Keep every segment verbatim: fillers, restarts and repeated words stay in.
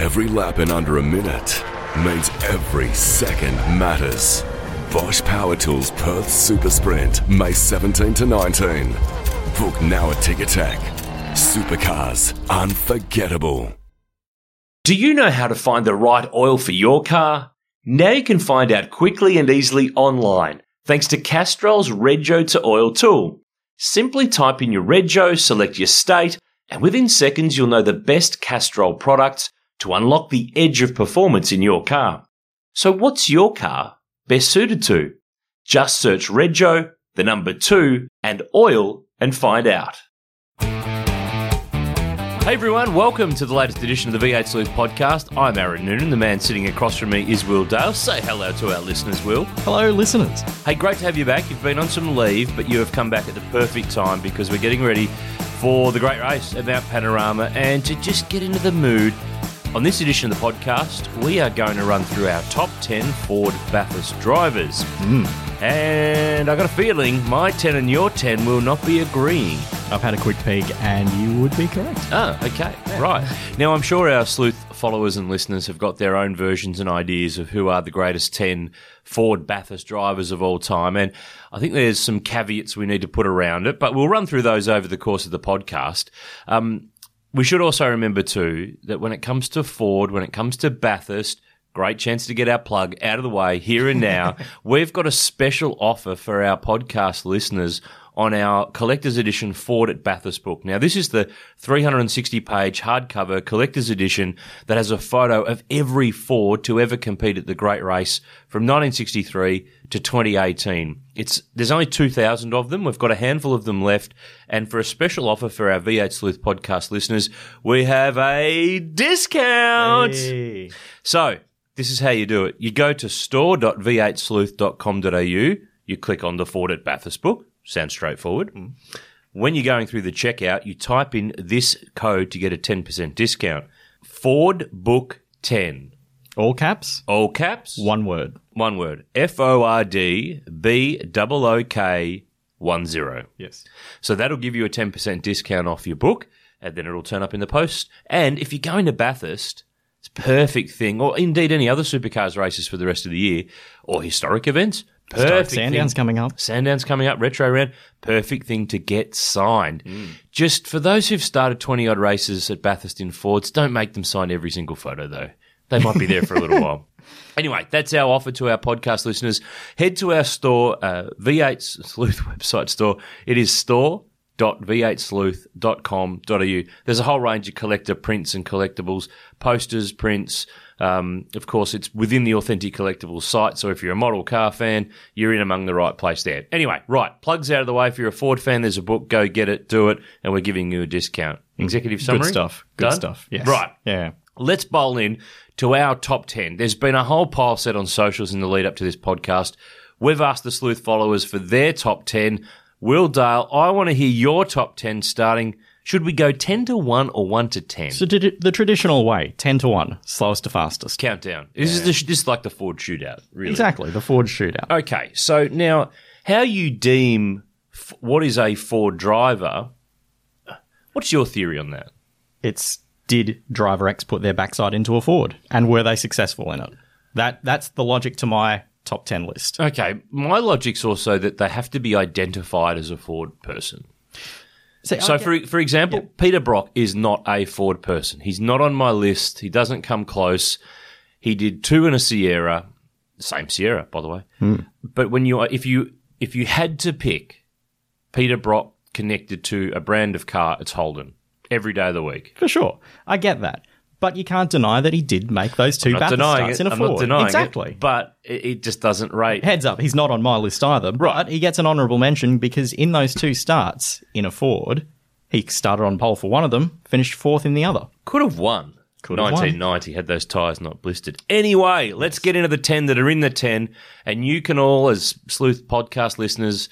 Every lap in under a minute means every second matters. Bosch Power Tools Perth Super Sprint, May seventeenth to nineteenth. Book now at Ticketek. Supercars, unforgettable. Do you know how to find the right oil for your car? Now you can find out quickly and easily online, thanks to Castrol's Rego to Oil tool. Simply type in your Rego, select your state, and within seconds you'll know the best Castrol products to unlock the edge of performance in your car. So what's your car best suited to? Just search Rego, the number two, and oil and find out. Hey everyone, welcome to the latest edition of the V eight Sleuth Podcast. I'm Aaron Noonan. The man sitting across from me is Will Dale. Say hello to our listeners, Will. Hello, listeners. Hey, great to have you back. You've been on some leave, but you have come back at the perfect time because we're getting ready for the great race at Mount Panorama. And to just get into the mood, on this edition of the podcast, we are going to run through our top ten Ford Bathurst drivers. Mm. And I got a feeling my ten and your ten will not be agreeing. I've had a quick peek and you would be correct. Oh, okay. Yeah. Right. Now, I'm sure our sleuth followers and listeners have got their own versions and ideas of who are the greatest ten Ford Bathurst drivers of all time. And I think there's some caveats we need to put around it, but we'll run through those over the course of the podcast. Um, We should also remember, too, that when it comes to Ford, when it comes to Bathurst, great chance to get our plug out of the way here and now. We've got a special offer for our podcast listeners on our Collector's Edition Ford at Bathurst book. Now, this is the three hundred sixty page hardcover Collector's Edition that has a photo of every Ford to ever compete at the Great Race from nineteen sixty-three to twenty eighteen. It's There's only two thousand of them. We've got a handful of them left. And for a special offer for our V eight Sleuth podcast listeners, we have a discount. Hey. So this is how you do it. You go to store dot v eight sleuth dot com dot a u. You click on the Ford at Bathurst book. Sounds straightforward. Mm. When you're going through the checkout, you type in this code to get a ten percent discount. Ford Book ten. All caps? All caps. One word. One word. F O R D B O O K one zero. Yes. So that'll give you a ten percent discount off your book, and then it'll turn up in the post. And if you're going to Bathurst, it's a perfect thing, or indeed any other supercars races for the rest of the year, or historic events. Perfect. Sandown's coming up. Sandown's coming up, retro round. Perfect thing to get signed. Mm. Just for those who've started twenty-odd races at Bathurst in Fords, don't make them sign every single photo, though. They might be there for a little while. Anyway, that's our offer to our podcast listeners. Head to our store, uh, V eight Sleuth website store. It is store dot v eight sleuth dot com dot a u. There's a whole range of collector prints and collectibles, posters, prints. Um, of course, it's within the Authentic Collectibles site, so if you're a model car fan, you're in among the right place there. Anyway, right, plugs out of the way. If you're a Ford fan, there's a book. Go get it, do it, and we're giving you a discount. Executive summary? Good stuff. Good Done? stuff, yes. Right. Yeah. Let's bowl in to our top ten. There's been a whole pile set on socials in the lead up to this podcast. We've asked the Sleuth followers for their top ten. Will Dale, I want to hear your top ten starting. Should we go ten to one or one to ten? So the traditional way, ten to one, slowest to fastest. Countdown. Yeah. This, is the, this is like the Ford shootout, really. Exactly, the Ford shootout. Okay, so now how you deem f- what is a Ford driver, what's your theory on that? It's did driver X put their backside into a Ford and were they successful in it? That That's the logic to my top ten list. Okay, my logic's also that they have to be identified as a Ford person. So, so okay. for for example, yep. Peter Brock is not a Ford person. He's not on my list. He doesn't come close. He did two in a Sierra, same Sierra, by the way. Mm. But when you if you if you had to pick Peter Brock connected to a brand of car, it's Holden every day of the week. For sure, I get that, but you can't deny that he did make those two Bathurst starts it. in a I'm Ford. I'm not denying exactly. it, but it just doesn't rate. Heads up, he's not on my list either, right. But he gets an honourable mention because in those two starts in a Ford, he started on pole for one of them, finished fourth in the other. Could have won. Could have won. nineteen ninety had those tyres not blistered. Anyway, let's get into the ten that are in the ten, and you can all, as Sleuth podcast listeners,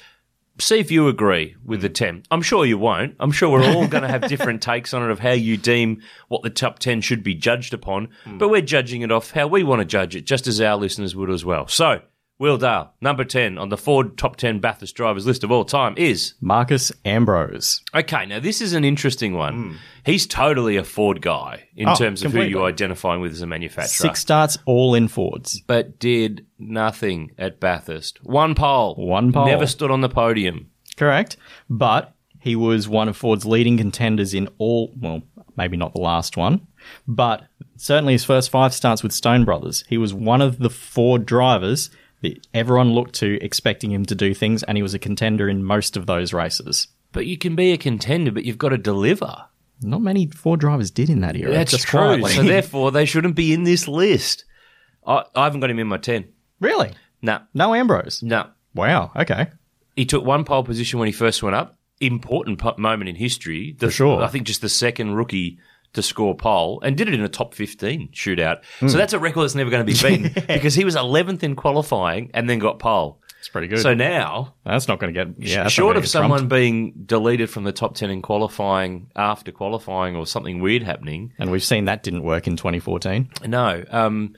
see if you agree with the ten. I'm sure you won't. I'm sure we're all going to have different takes on it of how you deem what the top ten should be judged upon, mm. but we're judging it off how we want to judge it, just as our listeners would as well. So Will Dale, number ten on the Ford top ten Bathurst drivers list of all time is... Marcos Ambrose. Okay, now this is an interesting one. Mm. He's totally a Ford guy in oh, terms of completely. who you're identifying with as a manufacturer. Six starts all in Fords. But did nothing at Bathurst. One pole. One pole. Never stood on the podium. Correct. But he was one of Ford's leading contenders in all... Well, maybe not the last one, but certainly his first five starts with Stone Brothers. He was one of the Ford drivers... Everyone looked to expecting him to do things, and he was a contender in most of those races. But you can be a contender, but you've got to deliver. Not many Ford drivers did in that era. That's just true. Quietly. So, therefore, they shouldn't be in this list. I, I haven't got him in my ten. Really? No. No Ambrose? No. Wow. Okay. He took one pole position when he first went up. Important moment in history. The, For sure. I think just the second rookie to score pole, and did it in a top fifteen shootout. Mm. So that's a record that's never going to be beaten yeah. because he was eleventh in qualifying and then got pole. It's pretty good. So now... That's not going to get... Yeah, short of someone trumped. being deleted from the top ten in qualifying after qualifying or something weird happening. And we've seen that didn't work in twenty fourteen. No. Um,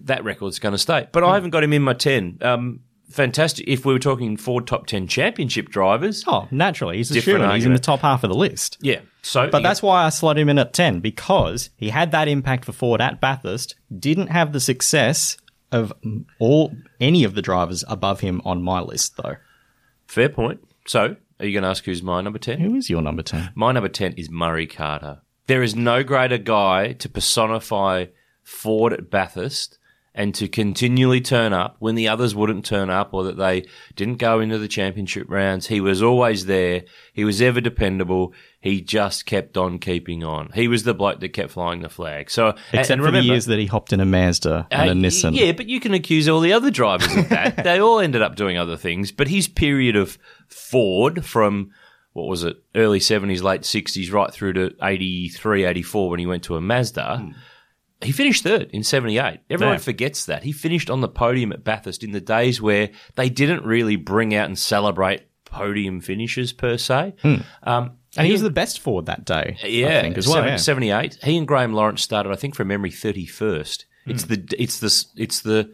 that record's going to stay. But mm. I haven't got him in my ten. Um, fantastic. If we were talking Ford top ten championship drivers... Oh, naturally. He's a shooter. He's in the top half of the list. Yeah. So, but that's why I slot him in at ten, because he had that impact for Ford at Bathurst, didn't have the success of all any of the drivers above him on my list, though. Fair point. So, are you going to ask who's my number ten? Who is your number ten? My number ten is Murray Carter. There is no greater guy to personify Ford at Bathurst and to continually turn up when the others wouldn't turn up or that they didn't go into the championship rounds. He was always there. He was ever dependable. He just kept on keeping on. He was the bloke that kept flying the flag. So, Except and remember, for the years that he hopped in a Mazda and uh, a Nissan. Yeah, but you can accuse all the other drivers of that. They all ended up doing other things. But his period of Ford from, what was it, early seventies, late sixties, right through to eighty-three, eighty-four when he went to a Mazda, mm. he finished third in seventy-eight. Everyone Damn. forgets that. He finished on the podium at Bathurst in the days where they didn't really bring out and celebrate podium finishes per se. Mm. Um, and he, he was the best Ford that day, yeah, I think, as well. Yeah. seventy-eight. He and Graham Lawrence started, I think, from memory, thirty-first. Mm. It's the it's the, it's the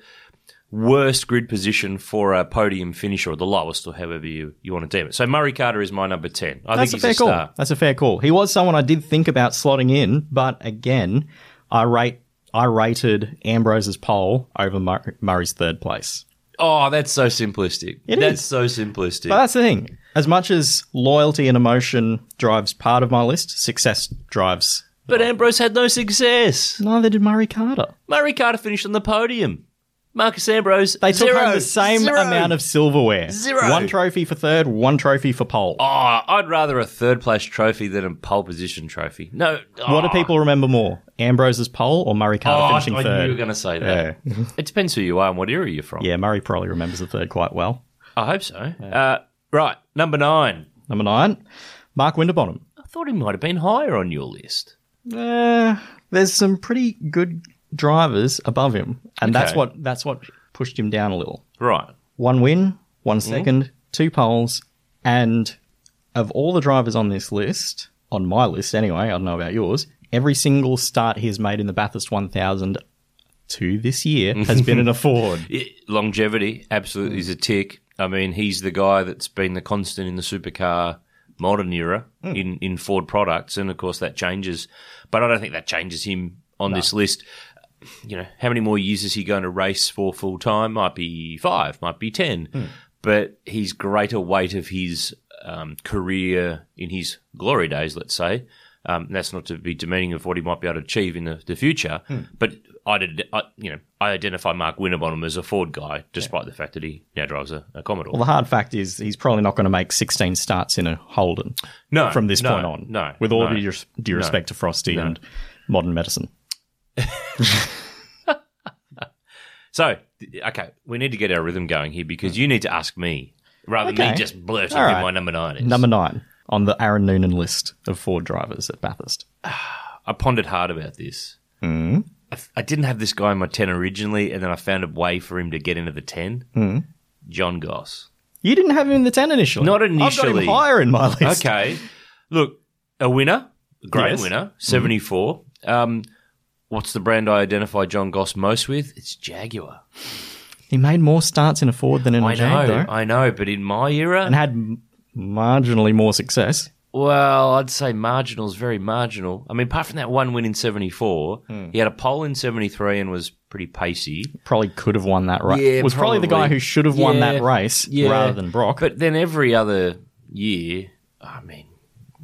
worst grid position for a podium finish, or the lowest, or however you, you want to deem it. So Murray Carter is my number ten. I That's think a he's fair a star. Call. That's a fair call. He was someone I did think about slotting in, but again... I rate I rated Ambrose's pole over Mur- Murray's third place. Oh, that's so simplistic. It that's is. so simplistic. But that's the thing. As much as loyalty and emotion drives part of my list, success drives... But Ambrose had no success. Neither did Murray Carter. Murray Carter finished on the podium. Marcus Ambrose, They took zero, home the same zero, amount of silverware. Zero. One trophy for third, one trophy for pole. Oh, I'd rather a third-place trophy than a pole position trophy. No. Oh. What do people remember more, Ambrose's pole or Murray Carter oh, finishing I, I third? I knew you were going to say that. Yeah. It depends who you are and what era you're from. Yeah, Murray probably remembers the third quite well. I hope so. Yeah. Uh, right, number nine. Number nine, Mark Winterbottom. I thought he might have been higher on your list. Uh, there's some pretty good... drivers above him, and okay. that's what that's what pushed him down a little. Right. One win, one second, mm-hmm. two poles, and of all the drivers on this list, on my list anyway, I don't know about yours, every single start he has made in the Bathurst one thousand to this year has been in a Ford. Longevity, absolutely, is a tick. I mean, he's the guy that's been the constant in the supercar modern era mm. in, in Ford products, and, of course, that changes. But I don't think that changes him on no. this list. You know, how many more years is he going to race for full time? Might be five, might be ten. Mm. But his greater weight of his um, career in his glory days, let's say, um, that's not to be demeaning of what he might be able to achieve in the, the future. Mm. But I did, I, you know, I identify Mark Winterbottom as a Ford guy, despite yeah. the fact that he now drives a, a Commodore. Well, the hard fact is he's probably not going to make sixteen starts in a Holden. No, from this no, point on. No, with all no, due, due respect no, to Frosty no. and modern medicine. So, okay, we need to get our rhythm going here because you need to ask me rather okay. than me just blurting right. who my number nine is. Number nine on the Aaron Noonan list of Ford drivers at Bathurst. I pondered hard about this. Mm. I, I didn't have this guy in my ten originally, and then I found a way for him to get into the ten. Mm. John Goss. You didn't have him in the ten initially. Not initially. I've got him higher in my list. Okay. Look, a winner, a great yes. winner, seventy-four. Mm. Um What's the brand I identify John Goss most with? It's Jaguar. He made more starts in a Ford than in I a Jag, though. I know, but in my era... And had m- marginally more success. Well, I'd say marginal is very marginal. I mean, apart from that one win in seventy-four, mm. he had a pole in seventy-three and was pretty pacey. Probably could have won that race. Yeah, was probably. probably the guy who should have yeah, won that race yeah. rather than Brock. But then every other year, I mean,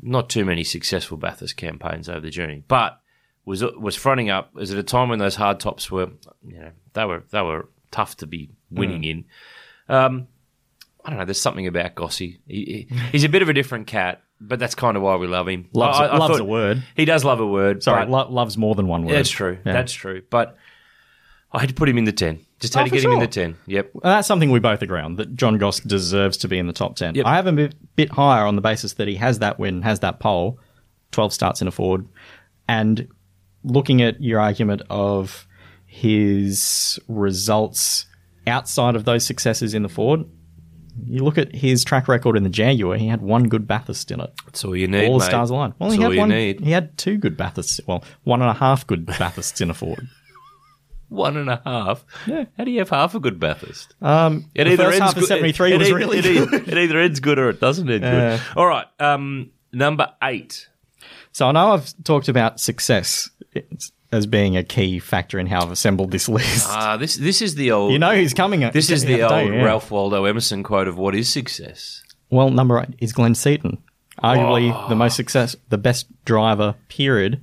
not too many successful Bathurst campaigns over the journey, but was was fronting up as at a time when those hard tops were, you know, they were they were tough to be winning mm. in. Um, I don't know. There's something about Gossy. He, he, he's a bit of a different cat. But that's kind of why we love him. Loves, I, I loves a word. He does love a word. Sorry, lo- loves more than one word. That's true. Yeah. That's true. But I had to put him in the ten. Just had oh, to get sure. him in the ten. Yep. That's something we both agree on, that John Goss deserves to be in the top ten. Yep. I have him a bit higher on the basis that he has that win, has that pole, twelve starts in a Ford. And looking at your argument of his results outside of those successes in the Ford, you look at his track record in the Jaguar, he had one good Bathurst in it. That's all you need, All the mate. stars aligned. Well, That's he had all you one, need. He had two good Bathursts. Well, one and a half good Bathursts in a Ford. One and a half? Yeah. How do you have half a good Bathurst? Um, it the either first ends half of seventy-three it, was it, really it, good. It, it either ends good or it doesn't end uh, good. All right, um, number eight. So I know I've talked about success it's, as being a key factor in how I've assembled this list. Ah, uh, this this is the old... You know he's coming. At, this is the, the old day, yeah. Ralph Waldo Emerson quote of what is success. Well, number eight is Glenn Seton. Arguably oh. the most success, the best driver, period,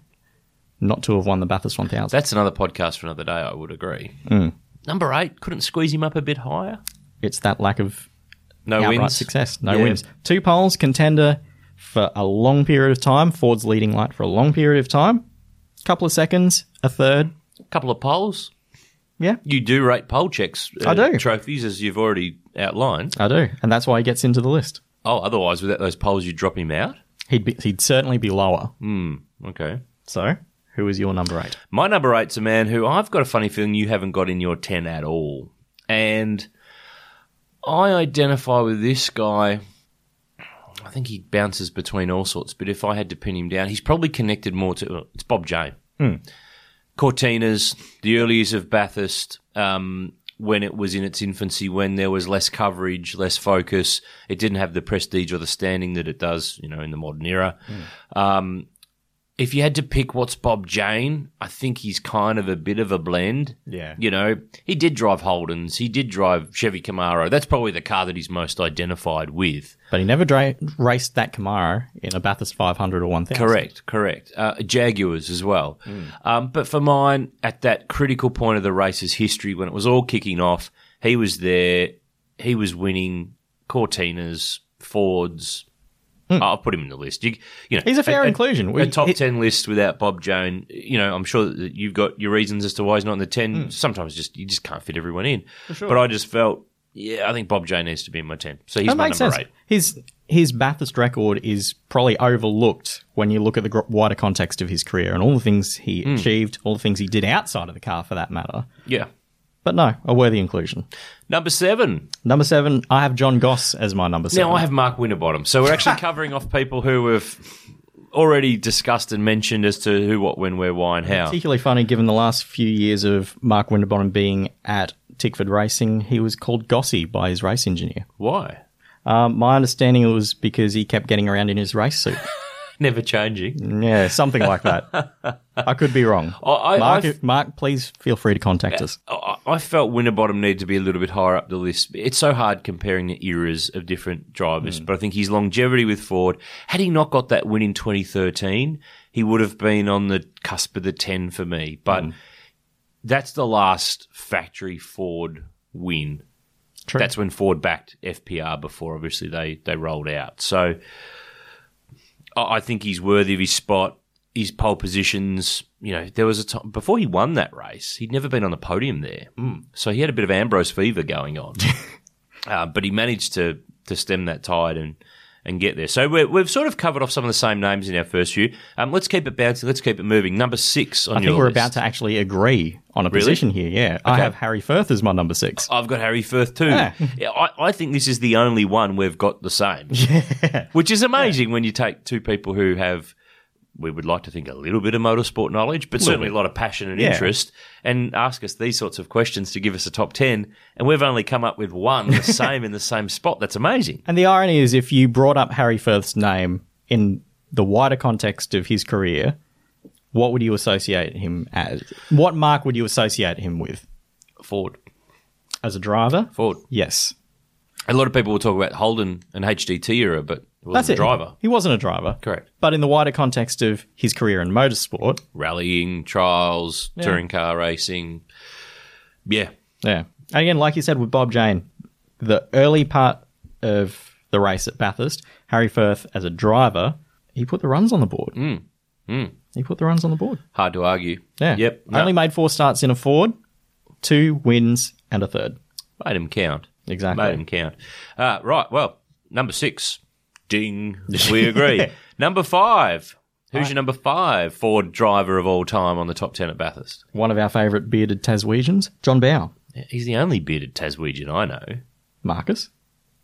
not to have won the Bathurst one thousand. That's another podcast for another day, I would agree. Mm. Number eight, couldn't squeeze him up a bit higher? It's that lack of no wins, success. No yeah. wins. Two poles, contender for a long period of time. Ford's leading light for a long period of time. Couple of seconds, a third. Couple of polls. Yeah. You do rate poll checks. Uh, I do. Trophies, as you've already outlined. I do. And that's why he gets into the list. Oh, otherwise, without those polls, you'd drop him out? He'd be, he'd certainly be lower. Hmm. Okay. So, who is your number eight? My number eight's a man who I've got a funny feeling you haven't got in your ten at all. And I identify with this guy. I think he bounces between all sorts, but if I had to pin him down, he's probably connected more to well, it's Bob Jane. Mm. Cortinas, the early years of Bathurst, um, when it was in its infancy, when there was less coverage, less focus. It didn't have the prestige or the standing that it does, you know, in the modern era. Mm. Um, if you had to pick what's Bob Jane, I think he's kind of a bit of a blend. Yeah. You know, he did drive Holdens. He did drive Chevy Camaro. That's probably the car that he's most identified with. But he never dra- raced that Camaro in a Bathurst five hundred or one thousand. Correct, correct. Uh, Jaguars as well. Mm. Um, but for mine, at that critical point of the race's history, when it was all kicking off, he was there. He was winning Cortinas, Fords. Mm. I'll put him in the list. You, you know, he's a fair a, inclusion. We, a top it, ten list without Bob Jane, you know, I'm sure that you've got your reasons as to why he's not in the ten. Mm. Sometimes just you just can't fit everyone in. For sure. But I just felt, yeah, I think Bob Jane needs to be in my ten. So he's that my number sense. eight. His his Bathurst record is probably overlooked when you look at the wider context of his career and all the things he mm. achieved, all the things he did outside of the car for that matter. Yeah. But no, a worthy inclusion. Number seven. Number seven, I have John Goss as my number seven. Now, I have Mark Winterbottom. So, we're actually covering off people who we've already discussed and mentioned as to who, what, when, where, why, and how. Particularly funny given the last few years of Mark Winterbottom being at Tickford Racing, he was called Gossy by his race engineer. Why? Um, my understanding was because he kept getting around in his race suit. Never changing. Yeah, something like that. I could be wrong. I, Mark, I, Mark, please feel free to contact us. I, I felt Winterbottom needed to be a little bit higher up the list. It's so hard comparing the eras of different drivers, mm. but I think his longevity with Ford, had he not got that win in twenty thirteen, he would have been on the cusp of the ten for me. But mm. that's the last factory Ford win. True. That's when Ford backed F P R before, obviously, they, they rolled out. So... I think he's worthy of his spot, his pole positions. You know, there was a time before he won that race, he'd never been on the podium there. Mm. So he had a bit of Ambrose fever going on. uh, but he managed to to stem that tide and, and get there. So we're, we've sort of covered off some of the same names in our first few. Um, let's keep it bouncing. Let's keep it moving. Number six on your list. I think we're list. about to actually agree on a really? position here, yeah. Okay. I have Harry Firth as my number six. I've got Harry Firth too. Yeah. yeah, I, I think this is the only one we've got the same, yeah. which is amazing yeah. when you take two people who have we would like to think a little bit of motorsport knowledge, but certainly a lot of passion and yeah. interest, and ask us these sorts of questions to give us a top ten, and we've only come up with one the same in the same spot. That's amazing. And the irony is, if you brought up Harry Firth's name in the wider context of his career, what would you associate him as? What mark would you associate him with? Ford. As a driver? Ford. Yes. A lot of people will talk about Holden and H D T era, but he wasn't That's a it. driver. He wasn't a driver. Correct. But in the wider context of his career in motorsport. Rallying, trials, yeah. touring car racing. Yeah. Yeah. And again, like you said with Bob Jane, the early part of the race at Bathurst, Harry Firth as a driver, he put the runs on the board. Mm. Mm. He put the runs on the board. Hard to argue. Yeah. Yep. Only no. made four starts in a Ford, two wins and a third. Made him count. Exactly. Made him count. Uh, right. Well, number six. Ding. We agree. yeah. Number five. Who's right. your number five Ford driver of all time on the top ten at Bathurst? One of our favourite bearded Taswegians, John Bowe. Yeah, he's the only bearded Taswegian I know. Marcus?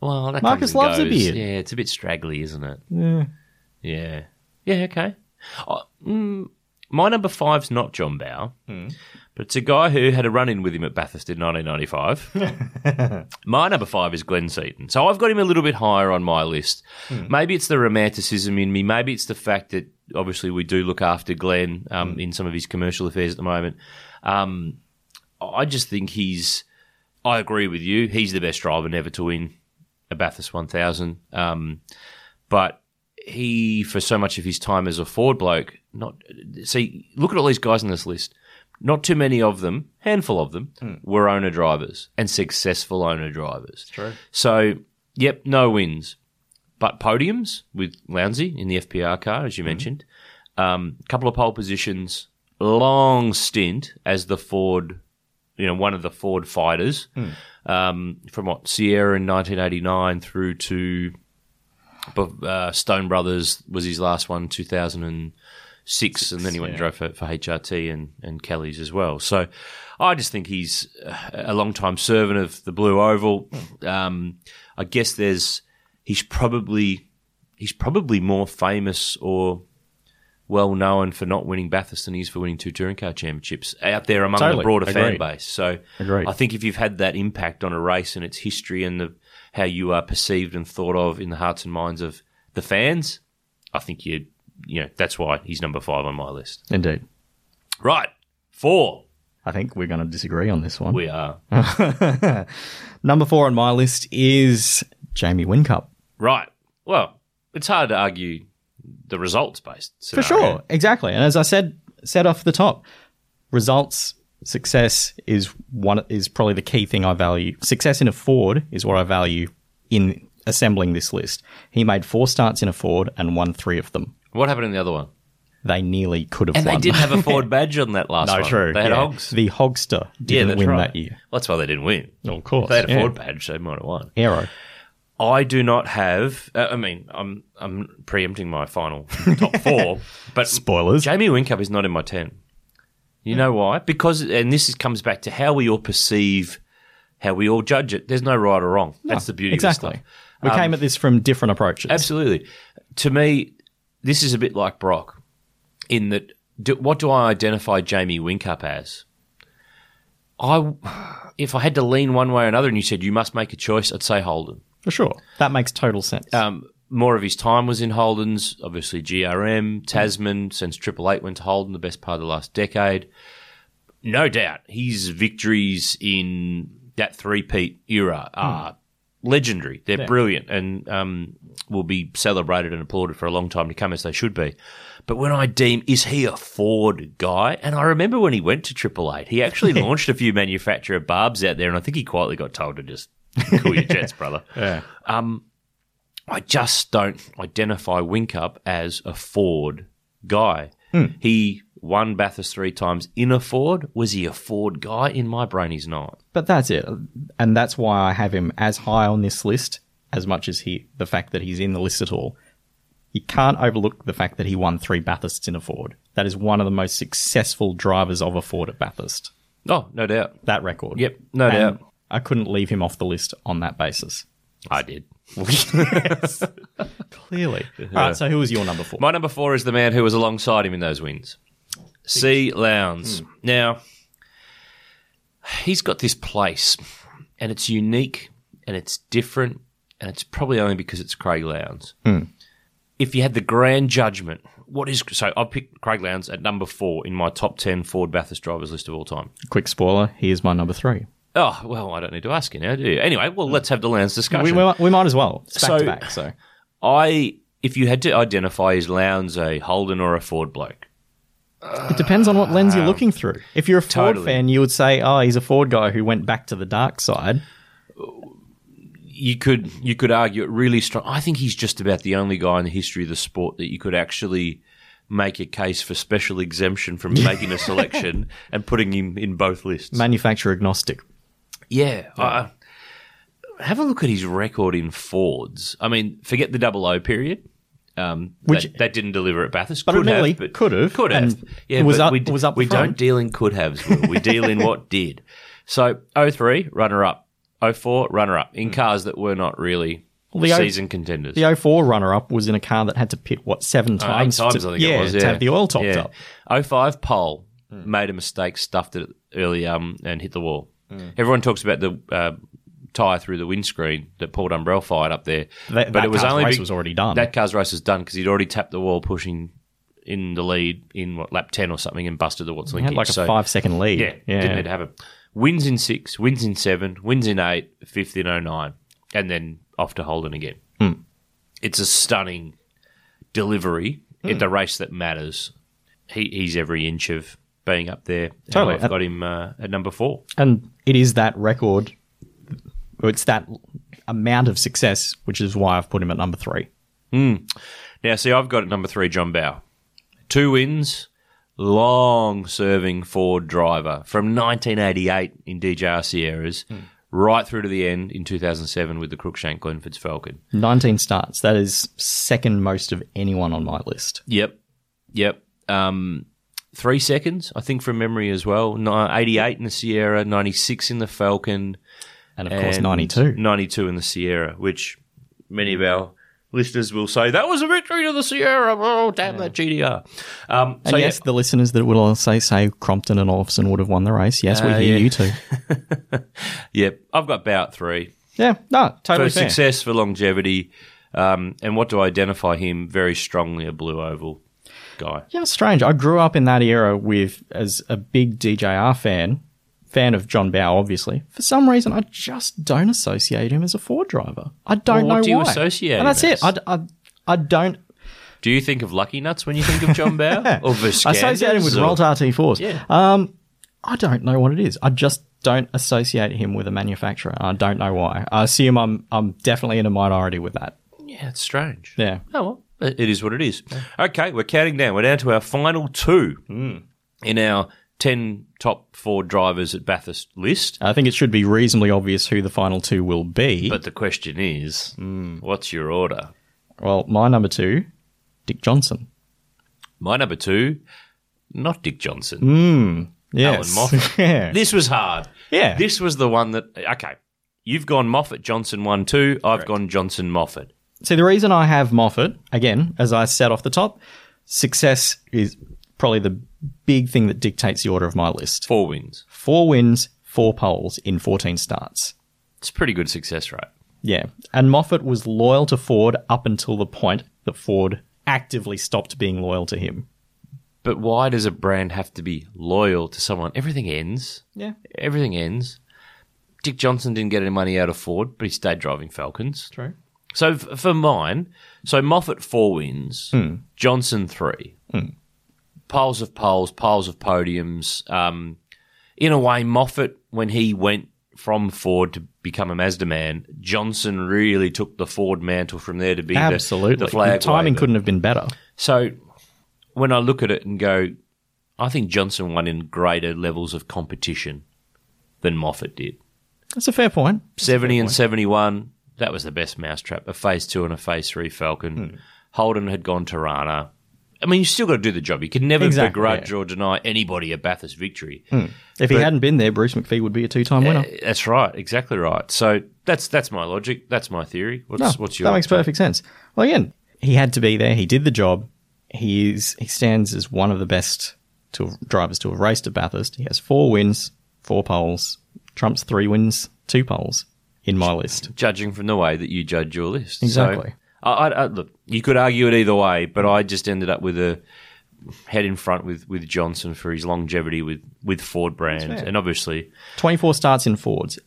Well, that Marcus loves goes. a beard. Yeah, it's a bit straggly, isn't it? Yeah. Yeah. Yeah, okay. Oh, mm, my number five's not John Bowe, mm. but it's a guy who had a run-in with him at Bathurst in nineteen ninety-five. My number five is Glenn Seton. So I've got him a little bit higher on my list. Mm. Maybe it's the romanticism in me. Maybe it's the fact that, obviously, we do look after Glenn um, mm. in some of his commercial affairs at the moment. Um, I just think he's – I agree with you. He's the best driver never to win a Bathurst one thousand. Um, but – he, for so much of his time as a Ford bloke, not see, look at all these guys on this list. Not too many of them, handful of them, mm. were owner drivers and successful owner drivers. True. So, yep, no wins. But podiums with Lowndes in the F P R car, as you mm. mentioned. A um, couple of pole positions, long stint as the Ford, you know, one of the Ford fighters mm. um, from what, Sierra in nineteen eighty-nine through to... But uh, Stone Brothers was his last one, two thousand six, Six, and then he went yeah. and drove for, for H R T and, and Kelly's as well. So I just think he's a long-time servant of the Blue Oval. Um, I guess there's he's probably he's probably more famous or well-known for not winning Bathurst than he is for winning two touring car championships out there among totally. the broader Agreed. fan base. So Agreed. I think if you've had that impact on a race and its history and the how you are perceived and thought of in the hearts and minds of the fans, I think you, you know, that's why he's number five on my list. Indeed. Right, four. I think we're going to disagree on this one. We are. Number four on my list is Jamie Whincup. Right. Well, it's hard to argue the results-based scenario. For sure, exactly. And as I said, said off the top, results. Success is one is probably the key thing I value. Success in a Ford is what I value in assembling this list. He made four starts in a Ford and won three of them. What happened in the other one? They nearly could have and won. And they didn't have a Ford badge on that last no, one. No, true. They had yeah. Hogs. The Hogster didn't yeah, win right. that year. Well, that's why they didn't win. Well, of course. If they had a yeah. Ford badge, they might have won. Aero. I do not have uh, – I mean, I'm I'm preempting my final top four. But spoilers. Jamie Whincup is not in my ten. You know why? Because, and this is, comes back to how we all perceive, how we all judge it. There's no right or wrong. No, that's the beauty exactly. of this stuff. We um, came at this from different approaches. Absolutely. To me, this is a bit like Brock in that do, what do I identify Jamie Whincup as? I, if I had to lean one way or another and you said you must make a choice, I'd say Holden. For sure. That makes total sense. Um, more of his time was in Holden's, obviously G R M, Tasman, since Triple Eight went to Holden, the best part of the last decade. No doubt his victories in that three-peat era are mm. legendary. They're yeah. brilliant and um, will be celebrated and applauded for a long time to come, as they should be. But when I deem, is he a Ford guy? And I remember when he went to Triple Eight, he actually launched a few manufacturer barbs out there, and I think he quietly got told to just cool your jets, brother. Yeah. Um, I just don't identify Whincup as a Ford guy. Mm. He won Bathurst three times in a Ford. Was he a Ford guy? In my brain, he's not. But that's it. And that's why I have him as high on this list as much as he, the fact that he's in the list at all. You can't overlook the fact that he won three Bathursts in a Ford. That is one of the most successful drivers of a Ford at Bathurst. Oh, no doubt. That record. Yep, no and doubt. I couldn't leave him off the list on that basis. I did. Yes. Clearly. Yeah. All right, so who was your number four? My number four is the man who was alongside him in those wins. Six. C. Lowndes. Mm. Now, he's got this place, and it's unique, and it's different, and it's probably only because it's Craig Lowndes. Mm. If you had the grand judgment, what is – so I'll pick Craig Lowndes at number four in my top ten Ford Bathurst drivers list of all time. Quick spoiler, he is my number three. Oh, well, I don't need to ask you now, do you? Anyway, well, let's have the Lowndes discussion. We, we, we might as well. It's back so, to back. So I – if you had to identify, is Lowndes a Holden or a Ford bloke? It depends on what lens you're looking through. If you're a Ford totally. fan, you would say, oh, he's a Ford guy who went back to the dark side. You could you could argue it really strong. I think he's just about the only guy in the history of the sport that you could actually make a case for special exemption from making a selection and putting him in both lists. Manufacturer agnostic. Yeah. yeah. Uh, have a look at his record in Fords. I mean, forget the double O period. Um, Which, that, that didn't deliver at Bathurst. But admittedly, could have. But could have. Could have. Yeah, was but up, we, was up we don't deal in could-haves. Will. We deal in what did. So, oh three, runner-up. oh four, runner-up. In cars that were not really well, the season o- contenders. The oh four runner-up was in a car that had to pit, what, seven times? Oh, eight times, to, I think yeah, it was. Yeah, to have the oil topped yeah. up. oh five, pole. Mm. Made a mistake, stuffed it early um, and hit the wall. Mm. Everyone talks about the... Uh, tyre through the windscreen that Paul Dumbrell fired up there. That, but that it was car's only race be- was already done. That car's race was done because he'd already tapped the wall pushing in the lead in what lap ten or something and busted the Watson had like a so, five-second lead. Yeah, yeah, didn't need to happen. Wins in six, wins in seven, wins in eight, fifth in oh nine, and then off to Holden again. Mm. It's a stunning delivery mm. at the race that matters. He, he's every inch of being up there. Totally. I've at- got him uh, at number four. And it is that record... It's that amount of success, which is why I've put him at number three. Mm. Now, see, I've got at number three, John Bowe. Two wins, long-serving Ford driver from nineteen eighty-eight in D J R Sierras mm. right through to the end in two thousand seven with the Crookshank Glenford's Falcon. nineteen starts. That is second most of anyone on my list. Yep. Yep. Um, three seconds, I think, from memory as well. eighty-eight in the Sierra, ninety-six in the Falcon. And, of course, ninety-two. ninety-two in the Sierra, which many of our listeners will say, that was a victory to the Sierra. Oh, damn yeah. that G D R. Um, and, so, yes, yeah. the listeners that will all say, say, Crompton and Olafson would have won the race. Yes, uh, we hear yeah. you two. Yep. I've got Bout three. Yeah, no, totally For fair. Success, for longevity. Um, and what do I identify him? Very strongly a blue oval guy. Yeah, strange. I grew up in that era with, as a big D J R fan, fan of John Bowe, obviously. For some reason, I just don't associate him as a Ford driver. I don't well, know why. What do you why. associate and him that's as? it. I, I, I don't... Do you think of Lucky Nuts when you think of John Bowe? Or Viscanders? I associate him with Rolt R T fours. Yeah. Um, I don't know what it is. I just don't associate him with a manufacturer. I don't know why. I assume I'm, I'm definitely in a minority with that. Yeah, it's strange. Yeah. Oh, well, it is what it is. Okay, we're counting down. We're down to our final two mm. in our... ten top Ford drivers at Bathurst list. I think it should be reasonably obvious who the final two will be. But the question is, mm. what's your order? Well, my number two, Dick Johnson. My number two, not Dick Johnson. Mm. Yes. Alan Moffat. yeah. This was hard. Yeah. This was the one that, okay, you've gone Moffat, Johnson one, two. I've Correct. gone Johnson, Moffat. See, the reason I have Moffat, again, as I said off the top, success is probably the big thing that dictates the order of my list. Four wins. Four wins, four poles in fourteen starts. It's a pretty good success rate. Yeah. And Moffat was loyal to Ford up until the point that Ford actively stopped being loyal to him. But why does a brand have to be loyal to someone? Everything ends. Yeah. Everything ends. Dick Johnson didn't get any money out of Ford, but he stayed driving Falcons. True. So, f- for mine, so Moffat, four wins. Mm. Johnson, three. Mm. Piles of poles, piles of podiums. Um, in a way, Moffat, when he went from Ford to become a Mazda man, Johnson really took the Ford mantle from there to be Absolutely. the, the flag. The timing waver. couldn't have been better. So when I look at it and go, I think Johnson won in greater levels of competition than Moffat did. That's a fair point. That's seventy fair and point. seventy-one, that was the best mousetrap. A Phase two and a Phase three Falcon. Mm. Holden had gone Tirana. I mean, you still got to do the job. You can never exactly, begrudge yeah. or deny anybody a Bathurst victory. Mm. If but, he hadn't been there, Bruce McPhee would be a two-time winner. Uh, that's right, exactly right. So that's that's my logic. That's my theory. What's, no, what's your? That makes perfect sense. Well, again, he had to be there. He did the job. He is he stands as one of the best to, drivers to have raced at Bathurst. He has four wins, four poles. Trump's three wins, two poles in my list. Judging from the way that you judge your list, exactly. So, I, I, look, you could argue it either way, but I just ended up with a head in front with, with Johnson for his longevity with, with Ford brand, and obviously twenty-four starts in Fords,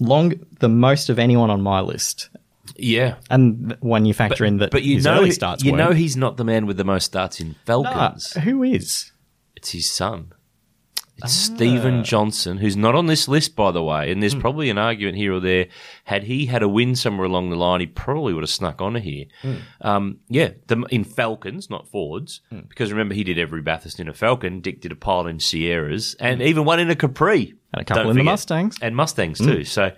long the most of anyone on my list. Yeah, and when you factor but, in that, but you his know, early starts you weren't. know he's not the man with the most starts in Falcons. Nah, who is? It's his son. It's ah. Stephen Johnson, who's not on this list, by the way, and there's mm. probably an argument here or there. Had he had a win somewhere along the line, he probably would have snuck on here. Mm. Um, yeah, the, in Falcons, not Fords, mm. because remember, he did every Bathurst in a Falcon. Dick did a pile in Sierras and mm. even one in a Capri. And a couple Don't in forget. the Mustangs. And Mustangs mm. too, so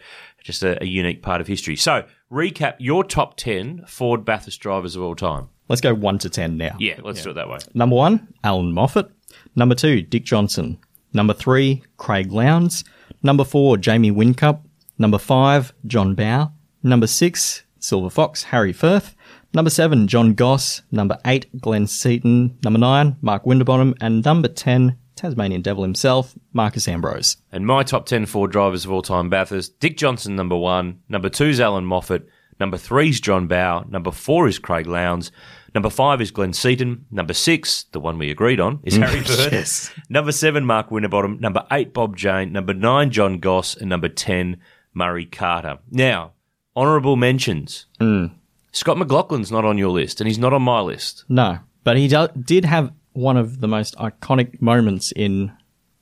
just a, a unique part of history. So, recap your top ten Ford Bathurst drivers of all time. Let's go one to ten now. Yeah, let's yeah. do it that way. Number one, Alan Moffat. Number two, Dick Johnson. Number three, Craig Lowndes. Number four, Jamie Whincup. Number five, John Bowe. Number six, Silver Fox, Harry Firth. Number seven, John Goss. Number eight, Glenn Seton. Number nine, Mark Winterbottom. And number ten, Tasmanian Devil himself, Marcos Ambrose. And my top ten Ford drivers of all time, Bathurst, Dick Johnson, number one. Number two is Alan Moffat. Number three is John Bowe. Number four is Craig Lowndes. Number five is Glenn Seton. Number six, the one we agreed on, is Harry Firth. Yes. Number seven, Mark Winterbottom. Number eight, Bob Jane. Number nine, John Goss. And number ten, Murray Carter. Now, honourable mentions. Mm. Scott McLaughlin's not on your list, and he's not on my list. No, but he do- did have one of the most iconic moments in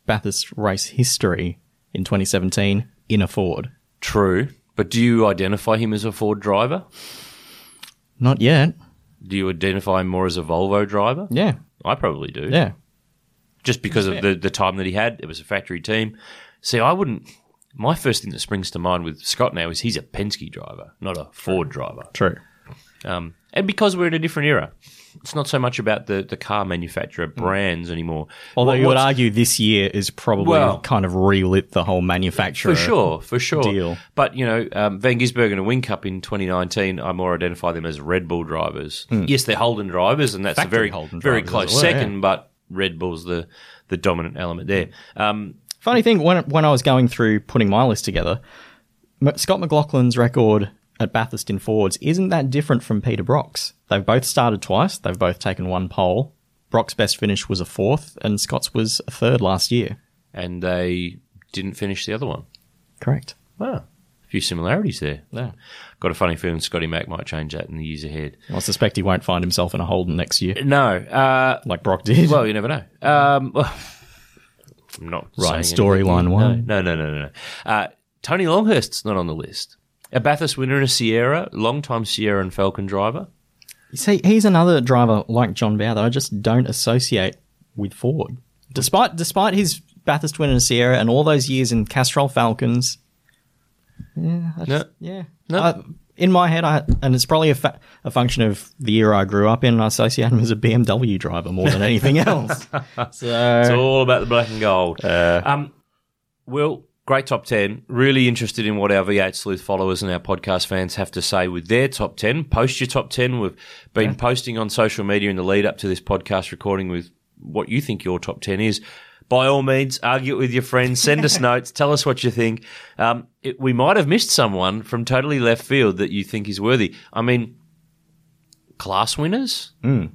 Bathurst race history in twenty seventeen in a Ford. True, but do you identify him as a Ford driver? Not yet. Do you identify him more as a Volvo driver? Yeah. I probably do. Yeah. Just because yeah. of the, the time that he had. It was a factory team. See, I wouldn't – my first thing that springs to mind with Scott now is he's a Penske driver, not a Ford driver. True. Um, and because we're in a different era. It's not so much about the, the car manufacturer brands mm. anymore. Although what, you would argue this year is probably well, kind of relit the whole manufacturer deal. For sure, for sure. Deal. But, you know, um, Van Gisbergen and Whincup in twenty nineteen, I more identify them as Red Bull drivers. Mm. Yes, they're Holden drivers, and that's Factory a very very close well, second, yeah. but Red Bull's the, the dominant element there. Um, Funny thing, when, when I was going through putting my list together, Scott McLaughlin's record at Bathurst in Fords isn't that different from Peter Brock's. They've both started twice. They've both taken one pole. Brock's best finish was a fourth, and Scott's was a third last year. And they didn't finish the other one. Correct. Wow. A few similarities there. Yeah. Got a funny feeling Scotty Mac might change that in the years ahead. Well, I suspect he won't find himself in a Holden next year. No. Uh, like Brock did. Well, you never know. Um, well, I'm not right, storyline one. No, no, no, no, no. Uh, Tony Longhurst's not on the list. A Bathurst winner in a Sierra, long-time Sierra and Falcon driver. You see, he's another driver like John Bowe that I just don't associate with Ford. Despite despite his Bathurst win in a Sierra and all those years in Castrol Falcons, yeah, I just, no. yeah. No. I, in my head, I and it's probably a, fa- a function of the era I grew up in, and I associate him as a B M W driver more than anything else. So it's all about the black and gold. Uh, um, Will. Great top ten. Really interested in what our V eight Sleuth followers and our podcast fans have to say with their top ten. Post your top ten. We've been yeah. posting on social media in the lead up to this podcast recording with what you think your top ten is. By all means, argue it with your friends. Send us notes. Tell us what you think. Um, it, we might have missed someone from totally left field that you think is worthy. I mean, class winners? Mm.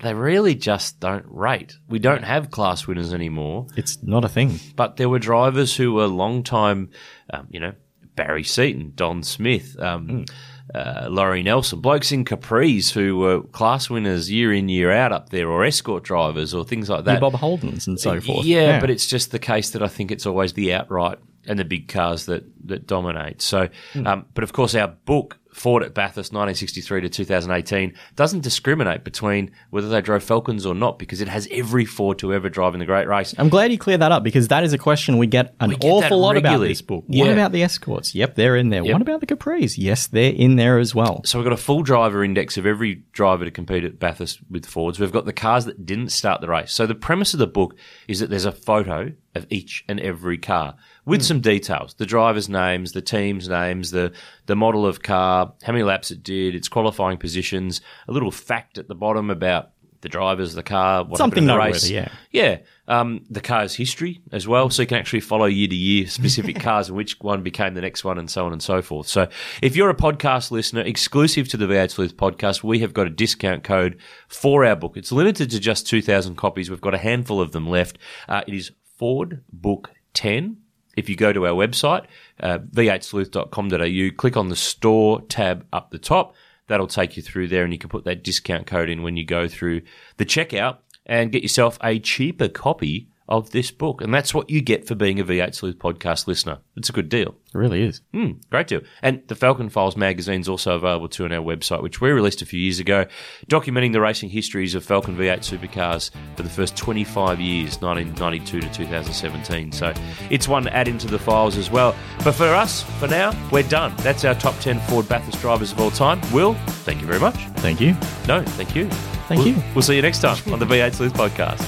They really just don't rate. We don't have class winners anymore. It's not a thing. But there were drivers who were long-time, um, you know, Barry Seton, Don Smith, um, mm. uh, Laurie Nelson, blokes in Capris who were class winners year in, year out up there, or escort drivers or things like that. Yeah, Bob Holdens and so forth. Yeah, yeah, but it's just the case that I think it's always the outright and the big cars that, that dominate. So, mm. um, but, of course, our book, Ford at Bathurst nineteen sixty-three to two thousand eighteen doesn't discriminate between whether they drove Falcons or not, because it has every Ford to ever drive in the Great Race. I'm glad you cleared that up, because that is a question we get an we get awful lot regularly. About this book. Yeah. What about the Escorts? Yep, they're in there. Yep. What about the Capris? Yes, they're in there as well. So we've got a full driver index of every driver to compete at Bathurst with Fords. We've got the cars that didn't start the race. So the premise of the book is that there's a photo of each and every car with mm. some details, the drivers' names, the teams' names, the, the model of car, how many laps it did, its qualifying positions, a little fact at the bottom about the drivers, the car, what happened in the race. Something noteworthy, yeah. Yeah, um, the car's history as well, so you can actually follow year-to-year specific cars and which one became the next one and so on and so forth. So if you're a podcast listener, exclusive to the V eight Sleuth podcast, we have got a discount code for our book. It's limited to just two thousand copies. We've got a handful of them left. Uh, it is Ford Book ten. If you go to our website, uh, v eight sleuth dot com dot a u, click on the store tab up the top. That'll take you through there, and you can put that discount code in when you go through the checkout and get yourself a cheaper copy of this book. And that's what you get for being a V eight Sleuth podcast listener. It's a good deal. It really is. Mm, great deal. And the Falcon Files magazine is also available too on our website, which we released a few years ago, documenting the racing histories of Falcon V eight supercars for the first twenty-five years, nineteen ninety-two to two thousand seventeen. So it's one to add into the files as well. But for us, for now, we're done. That's our top ten Ford Bathurst drivers of all time. Will, thank you very much. Thank you. No, thank you. Thank we'll, you. We'll see you next time on the V eight Sleuth podcast.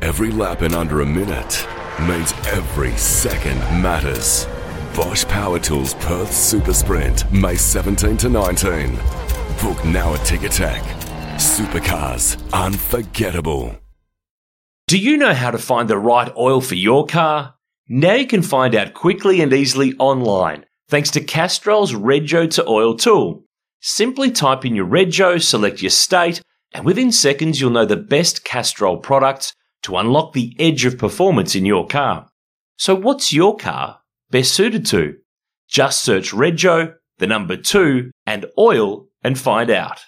Every lap in under a minute means every second matters. Bosch Power Tools Perth Super Sprint, May seventeenth to nineteenth. Book now at Ticketek. Supercars, unforgettable. Do you know how to find the right oil for your car? Now you can find out quickly and easily online, thanks to Castrol's Rego to Oil tool. Simply type in your Rego, select your state, and within seconds you'll know the best Castrol products to unlock the edge of performance in your car. So what's your car best suited to? Just search Rego, the number two, and oil and find out.